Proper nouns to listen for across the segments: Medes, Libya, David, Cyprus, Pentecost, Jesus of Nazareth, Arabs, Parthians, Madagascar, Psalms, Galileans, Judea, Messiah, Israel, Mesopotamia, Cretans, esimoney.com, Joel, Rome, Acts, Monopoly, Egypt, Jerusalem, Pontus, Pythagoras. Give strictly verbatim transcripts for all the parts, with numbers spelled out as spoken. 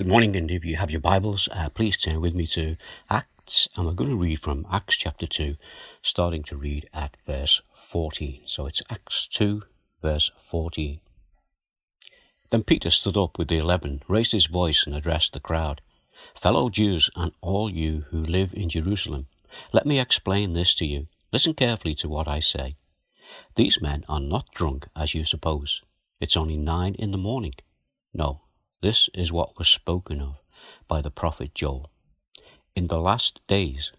Good morning, and if you have your Bibles, uh, please turn with me to Acts, and we're going to read from Acts chapter two, starting to read at verse fourteen. So it's Acts two, verse fourteen. Then Peter stood up with the eleven, raised his voice and addressed the crowd. Fellow Jews and all you who live in Jerusalem, let me explain this to you. Listen carefully to what I say. These men are not drunk, as you suppose. It's only nine in the morning. No. This is what was spoken of by the prophet Joel. In the last days,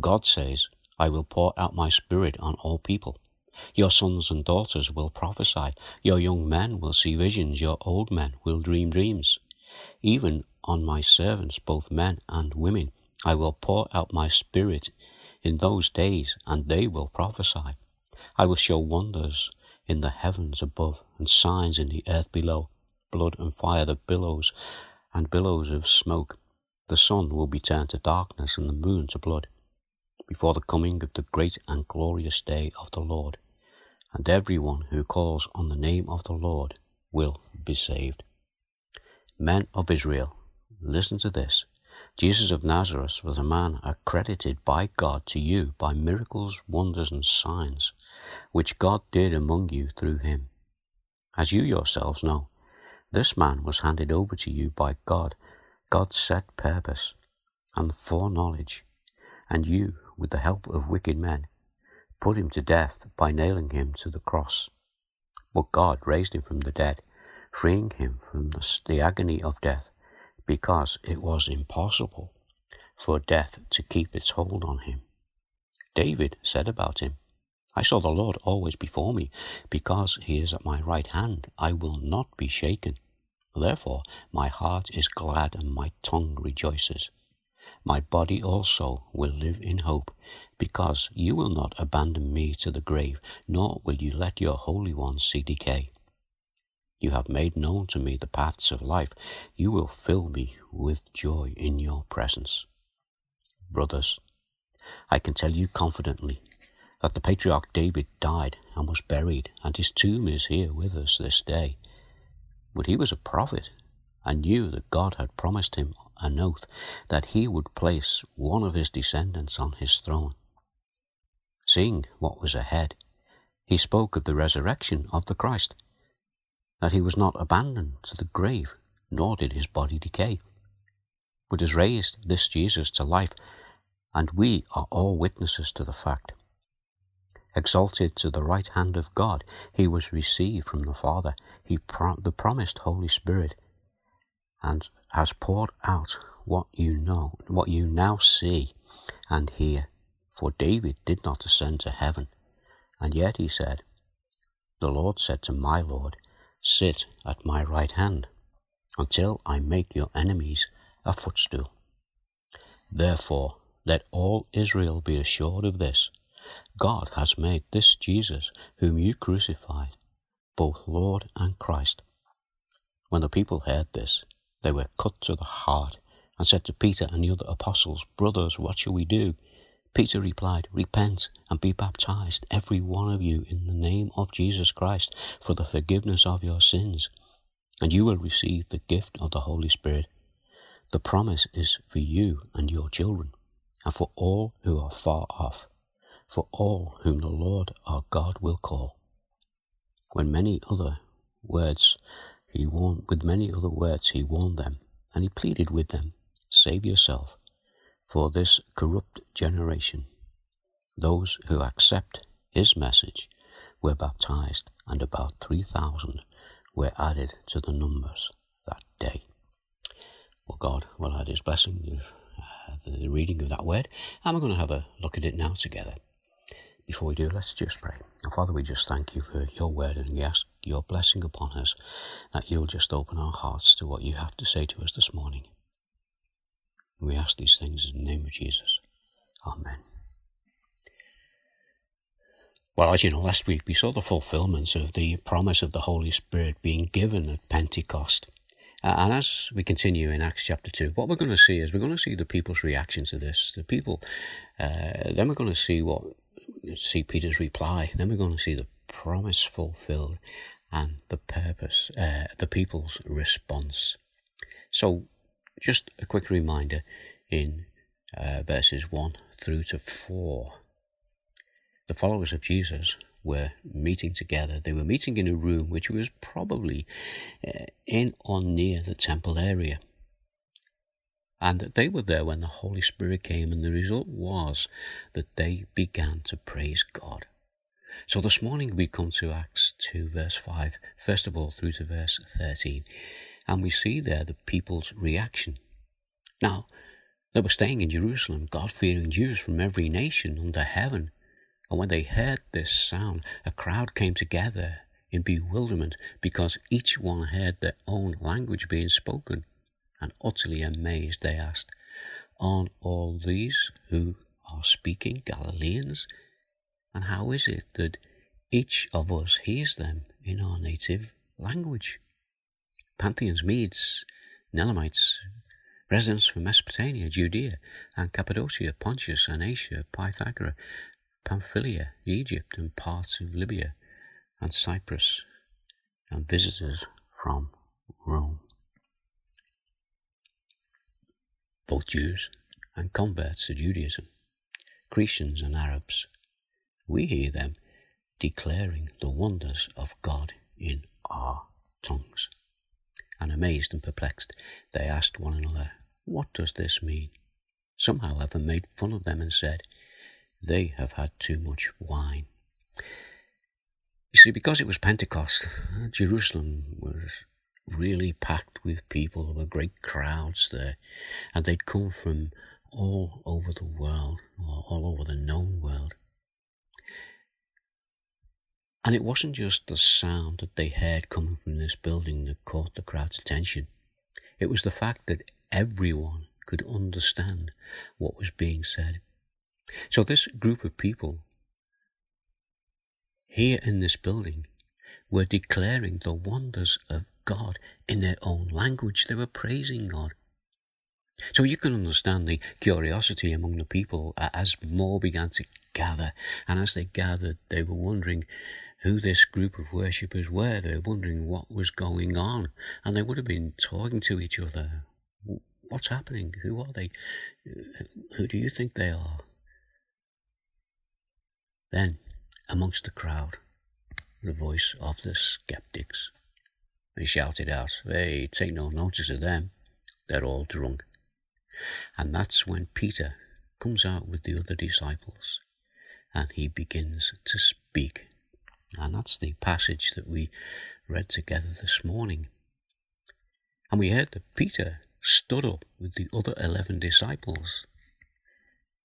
God says, I will pour out my spirit on all people. Your sons and daughters will prophesy. Your young men will see visions. Your old men will dream dreams. Even on my servants, both men and women, I will pour out my spirit in those days, and they will prophesy. I will show wonders in the heavens above and signs in the earth below. Blood and fire, the billows and billows of smoke. The sun will be turned to darkness and the moon to blood, before the coming of the great and glorious day of the Lord. And everyone who calls on the name of the Lord will be saved. Men of Israel, listen to this. Jesus of Nazareth was a man accredited by God to you by miracles, wonders, and signs, which God did among you through him. As you yourselves know, this man was handed over to you by God, God's set purpose and foreknowledge, and you, with the help of wicked men, put him to death by nailing him to the cross. But God raised him from the dead, freeing him from the, the agony of death, because it was impossible for death to keep its hold on him. David said about him, I saw the Lord always before me, because he is at my right hand, I will not be shaken. Therefore my heart is glad and my tongue rejoices. My body also will live in hope, because you will not abandon me to the grave, nor will you let your Holy One see decay. You have made known to me the paths of life. You will fill me with joy in your presence. Brothers, I can tell you confidently that the patriarch David died and was buried, and his tomb is here with us this day. But he was a prophet, and knew that God had promised him an oath that he would place one of his descendants on his throne. Seeing what was ahead, he spoke of the resurrection of the Christ, that he was not abandoned to the grave, nor did his body decay, but has raised this Jesus to life, and we are all witnesses to the fact. Exalted to the right hand of God, he was received from the Father, he pro- the promised Holy Spirit, and has poured out what you know, what you now see and hear. For David did not ascend to heaven, and yet he said, The Lord said to my Lord, Sit at my right hand, until I make your enemies a footstool. Therefore, let all Israel be assured of this. God has made this Jesus, whom you crucified, both Lord and Christ. When the people heard this, they were cut to the heart and said to Peter and the other apostles, Brothers, what shall we do? Peter replied, Repent and be baptized, every one of you, in the name of Jesus Christ, for the forgiveness of your sins, and you will receive the gift of the Holy Spirit. The promise is for you and your children, and for all who are far off, for all whom the Lord our God will call. When many other words he warned, with many other words he warned them, and he pleaded with them, Save yourself, for this corrupt generation. Those who accept his message were baptized, and about three thousand were added to the numbers that day. Well, God will add his blessing with uh, the reading of that word, and we're going to have a look at it now together. Before we do, let's just pray. Father, we just thank you for your word, and we ask your blessing upon us, that you'll just open our hearts to what you have to say to us this morning. And we ask these things in the name of Jesus. Amen. Well, as you know, last week we saw the fulfillment of the promise of the Holy Spirit being given at Pentecost. Uh, and as we continue in Acts chapter two, what we're going to see is we're going to see the people's reaction to this. The people, uh, then we're going to see what... see Peter's reply. Then we're going to see the promise fulfilled and the purpose, uh, the people's response. So Just a quick reminder in uh, verses one through to four. The followers of Jesus were meeting together. They were meeting in a room which was probably uh, in or near the temple area. And they were there when the Holy Spirit came, and the result was that they began to praise God. So this morning we come to Acts two, verse five, first of all through to verse thirteen, and we see there the people's reaction. Now, they were staying in Jerusalem, God-fearing Jews from every nation under heaven. And when they heard this sound, a crowd came together in bewilderment, because each one heard their own language being spoken. And utterly amazed, they asked, "Aren't all these who are speaking Galileans? And how is it that each of us hears them in our native language? Parthians, Medes, Elamites, residents from Mesopotamia, Judea and Cappadocia, Pontus and Asia, Pythagoras, Pamphylia, Egypt and parts of Libya and Cyprus, and visitors from Rome." Both Jews and converts to Judaism, Cretans and Arabs, we hear them declaring the wonders of God in our tongues. And amazed and perplexed, they asked one another, "What does this mean?" Some, however, made fun of them and said, "They have had too much wine." You see, because it was Pentecost, Jerusalem was really packed with people. There were great crowds there, and they'd come from all over the world, or all over the known world. And it wasn't just the sound that they heard coming from this building that caught the crowd's attention. It was the fact that everyone could understand what was being said. So this group of people here in this building were declaring the wonders of God in their own language. They were praising God. So you can understand the curiosity among the people as more began to gather. And as they gathered, they were wondering who this group of worshippers were. They were wondering what was going on. And they would have been talking to each other. What's happening? Who are they? Who do you think they are? Then, amongst the crowd, the voice of the sceptics. They shouted out, "Hey, take no notice of them. They're all drunk." And that's when Peter comes out with the other disciples, and he begins to speak. And that's the passage that we read together this morning. And we heard that Peter stood up with the other eleven disciples,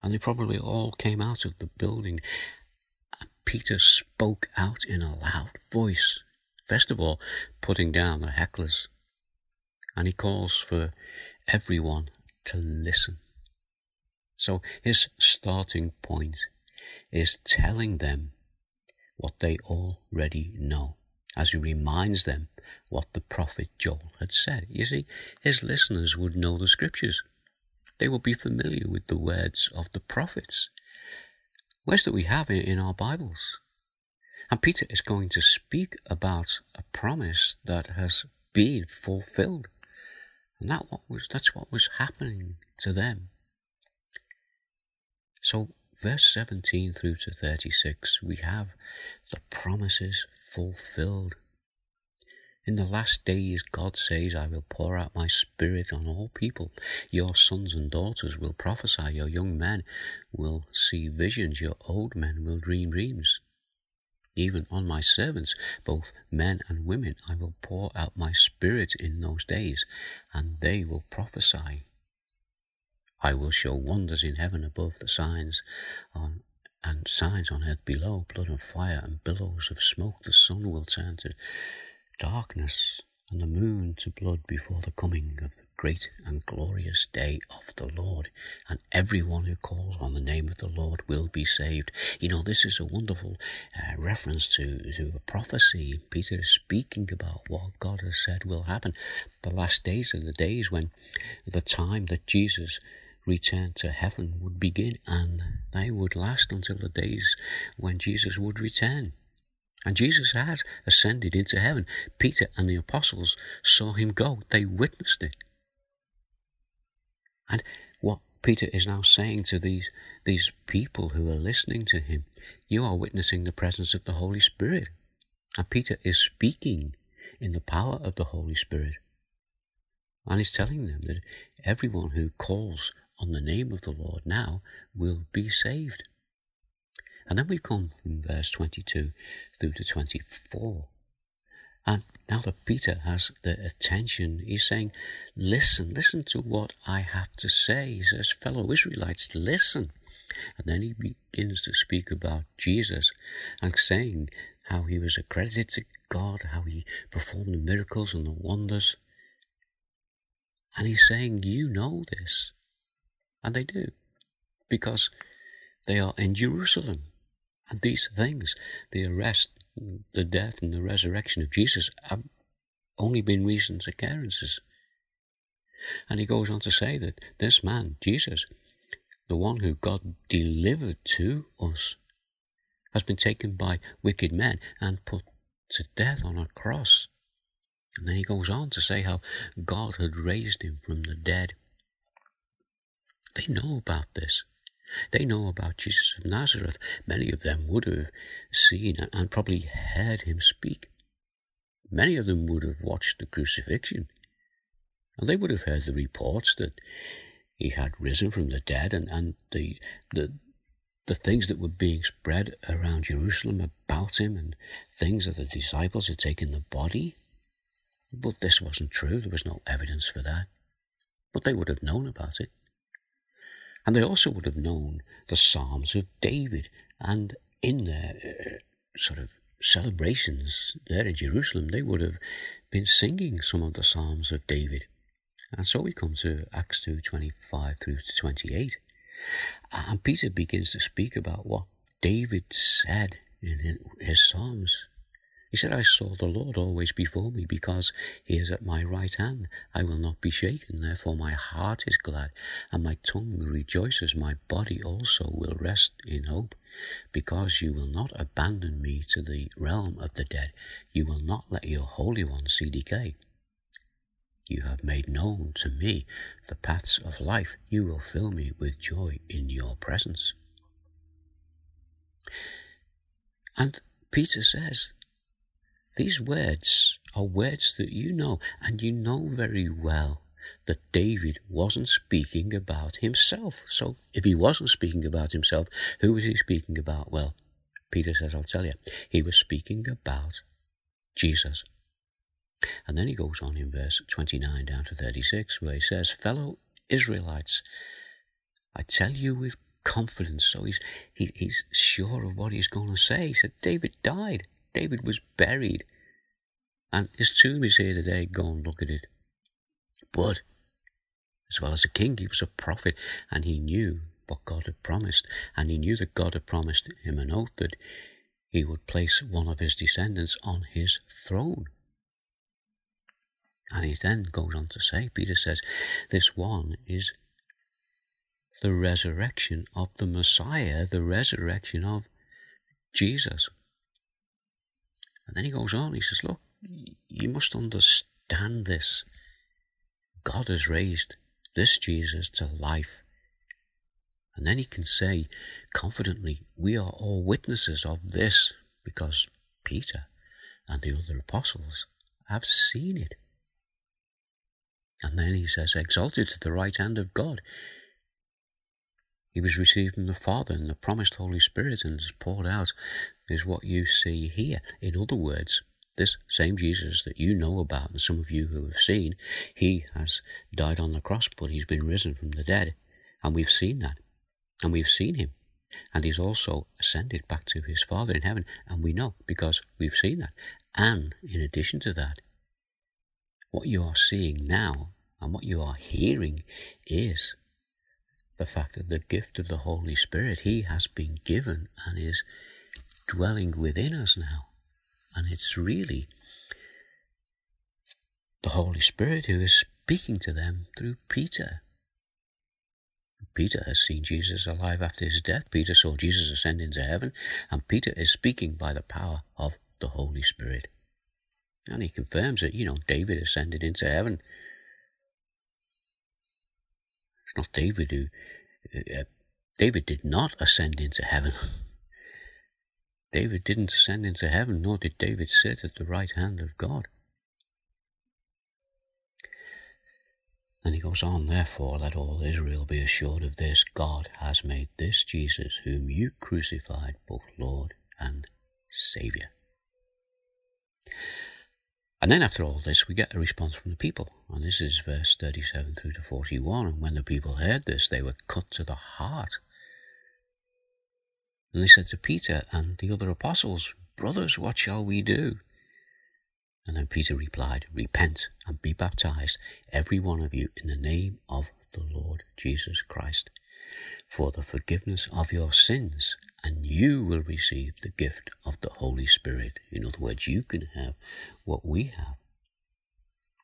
and they probably all came out of the building. And Peter spoke out in a loud voice, first of all putting down the hecklers, and he calls for everyone to listen. So his starting point is telling them what they already know, as he reminds them what the prophet Joel had said. You see, his listeners would know the scriptures. They would be familiar with the words of the prophets, words that we have in our Bibles. And Peter is going to speak about a promise that has been fulfilled. And that what was, that's what was happening to them. So verse seventeen through to thirty-six, we have the promises fulfilled. "In the last days, God says, I will pour out my spirit on all people. Your sons and daughters will prophesy. Your young men will see visions. Your old men will dream dreams. Even on my servants, both men and women, I will pour out my spirit in those days, and they will prophesy. I will show wonders in heaven above, the signs on and signs on earth below, blood and fire and billows of smoke. The sun will turn to darkness and the moon to blood before the coming of the great and glorious day of the Lord, and everyone who calls on the name of the Lord will be saved." You know, this is a wonderful uh, reference to, to a prophecy. Peter is speaking about what God has said will happen. The last days are the days when the time that Jesus return to heaven would begin, and they would last until the days when Jesus would return. And Jesus has ascended into heaven. Peter and the apostles saw him go. They witnessed it. And what Peter is now saying to these, these people who are listening to him, you are witnessing the presence of the Holy Spirit. And Peter is speaking in the power of the Holy Spirit. And he's telling them that everyone who calls on the name of the Lord now will be saved. And then we come from verse twenty-two through to twenty-four. And now that Peter has the attention, he's saying, listen, listen to what I have to say. He says, fellow Israelites, listen. And then he begins to speak about Jesus and saying how he was accredited to God, how he performed the miracles and the wonders. And he's saying, you know this. And they do, because they are in Jerusalem. And these things, the arrest, the death and the resurrection of Jesus, have only been recent occurrences. And he goes on to say that this man, Jesus, the one who God delivered to us, has been taken by wicked men and put to death on a cross. And then he goes on to say how God had raised him from the dead. They know about this. They know about Jesus of Nazareth. Many of them would have seen and probably heard him speak. Many of them would have watched the crucifixion. And they would have heard the reports that he had risen from the dead, and, and the, the the things that were being spread around Jerusalem about him, and things that the disciples had taken the body. But this wasn't true. There was no evidence for that. But they would have known about it. And they also would have known the Psalms of David, and in their uh, sort of celebrations there in Jerusalem, they would have been singing some of the Psalms of David. And so we come to Acts two twenty-five through to twenty-eight, and Peter begins to speak about what David said in his Psalms. He said, I saw the Lord always before me, because he is at my right hand. I will not be shaken, therefore my heart is glad, and my tongue rejoices. My body also will rest in hope, because you will not abandon me to the realm of the dead. You will not let your Holy One see decay. You have made known to me the paths of life. You will fill me with joy in your presence. And Peter says, these words are words that you know, and you know very well that David wasn't speaking about himself. So if he wasn't speaking about himself, who was he speaking about? Well, Peter says, I'll tell you, he was speaking about Jesus. And then he goes on in verse twenty-nine down to thirty-six, where he says, fellow Israelites, I tell you with confidence. So he's, he, he's sure of what he's going to say. He said, David died. David was buried, and his tomb is here today. Go and look at it. But, as well as a king, he was a prophet, and he knew what God had promised, and he knew that God had promised him an oath that he would place one of his descendants on his throne. And he then goes on to say, Peter says, this one is the resurrection of the Messiah, the resurrection of Jesus. And then he goes on, he says, look, you must understand this. God has raised this Jesus to life. And then he can say confidently, we are all witnesses of this, because Peter and the other apostles have seen it. And then he says, exalted to the right hand of God. He was received from the Father, and the promised Holy Spirit, and is poured out, is what you see here. In other words, this same Jesus that you know about, and some of you who have seen, he has died on the cross, but he's been risen from the dead. And we've seen that. And we've seen him. And he's also ascended back to his Father in heaven. And we know, because we've seen that. And in addition to that, what you are seeing now, and what you are hearing, is the fact that the gift of the Holy Spirit, he has been given and is dwelling within us now. And it's really the Holy Spirit who is speaking to them through Peter. Peter has seen Jesus alive after his death. Peter saw Jesus ascend into heaven, and Peter is speaking by the power of the Holy Spirit. And he confirms that, you know, David ascended into heaven. It's not David who... Uh, David did not ascend into heaven. David didn't ascend into heaven, nor did David sit at the right hand of God. And he goes on, therefore, let all Israel be assured of this, God has made this Jesus, whom you crucified, both Lord and Saviour. And then after all this, we get a response from the people. And this is verse thirty-seven through to forty-one. And when the people heard this, they were cut to the heart. And they said to Peter and the other apostles, brothers, what shall we do? And then Peter replied, repent and be baptized, every one of you, in the name of the Lord Jesus Christ, for the forgiveness of your sins, and you will receive the gift of the Holy Spirit. In other words, you can have what we have.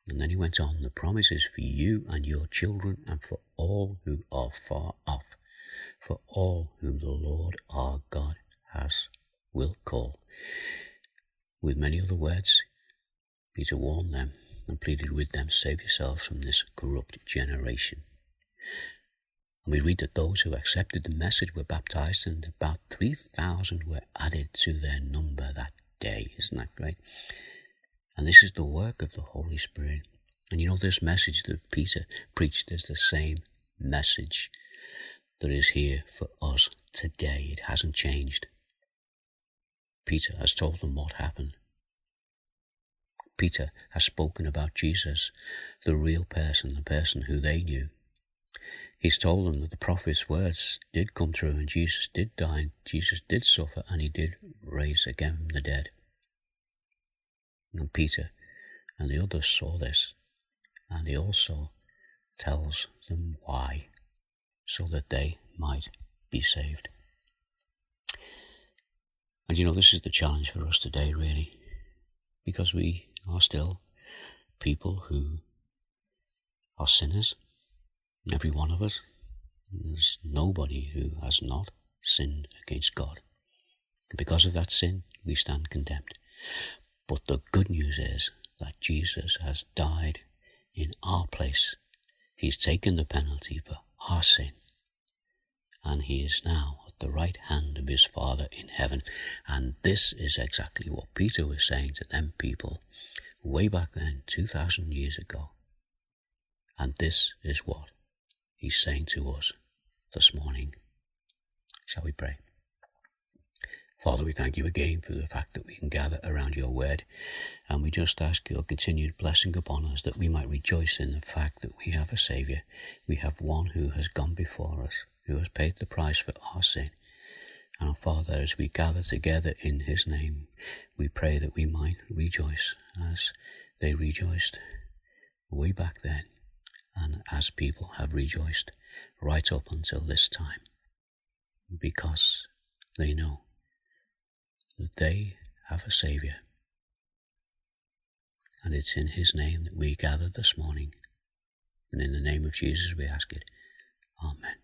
And then he went on, the promise is for you and your children, and for all who are far off, for all whom the Lord our God has will call. With many other words, Peter warned them and pleaded with them, save yourselves from this corrupt generation. And we read that those who accepted the message were baptized, and about three thousand were added to their number that day. Isn't that great? And this is the work of the Holy Spirit. And you know, this message that Peter preached is the same message that is here for us today. It hasn't changed. Peter has told them what happened. Peter has spoken about Jesus, the real person, the person who they knew. He's told them that the prophet's words did come true, and Jesus did die, and Jesus did suffer, and he did rise again from the dead. And Peter and the others saw this, and he also tells them why, so that they might be saved. And you know, this is the challenge for us today, really, because we are still people who are sinners. Every one of us. There's nobody who has not sinned against God. And because of that sin, we stand condemned. But the good news is that Jesus has died in our place. He's taken the penalty for our sin. And he is now at the right hand of his Father in heaven. And this is exactly what Peter was saying to them people way back then, two thousand years ago. And this is what he's saying to us this morning. Shall we pray? Father, we thank you again for the fact that we can gather around your word, and we just ask your continued blessing upon us, that we might rejoice in the fact that we have a Saviour. We have one who has gone before us, who has paid the price for our sin. And Father, as we gather together in his name, we pray that we might rejoice as they rejoiced way back then, and as people have rejoiced right up until this time, because they know that they have a Saviour. And it's in his name that we gather this morning. And in the name of Jesus we ask it. Amen.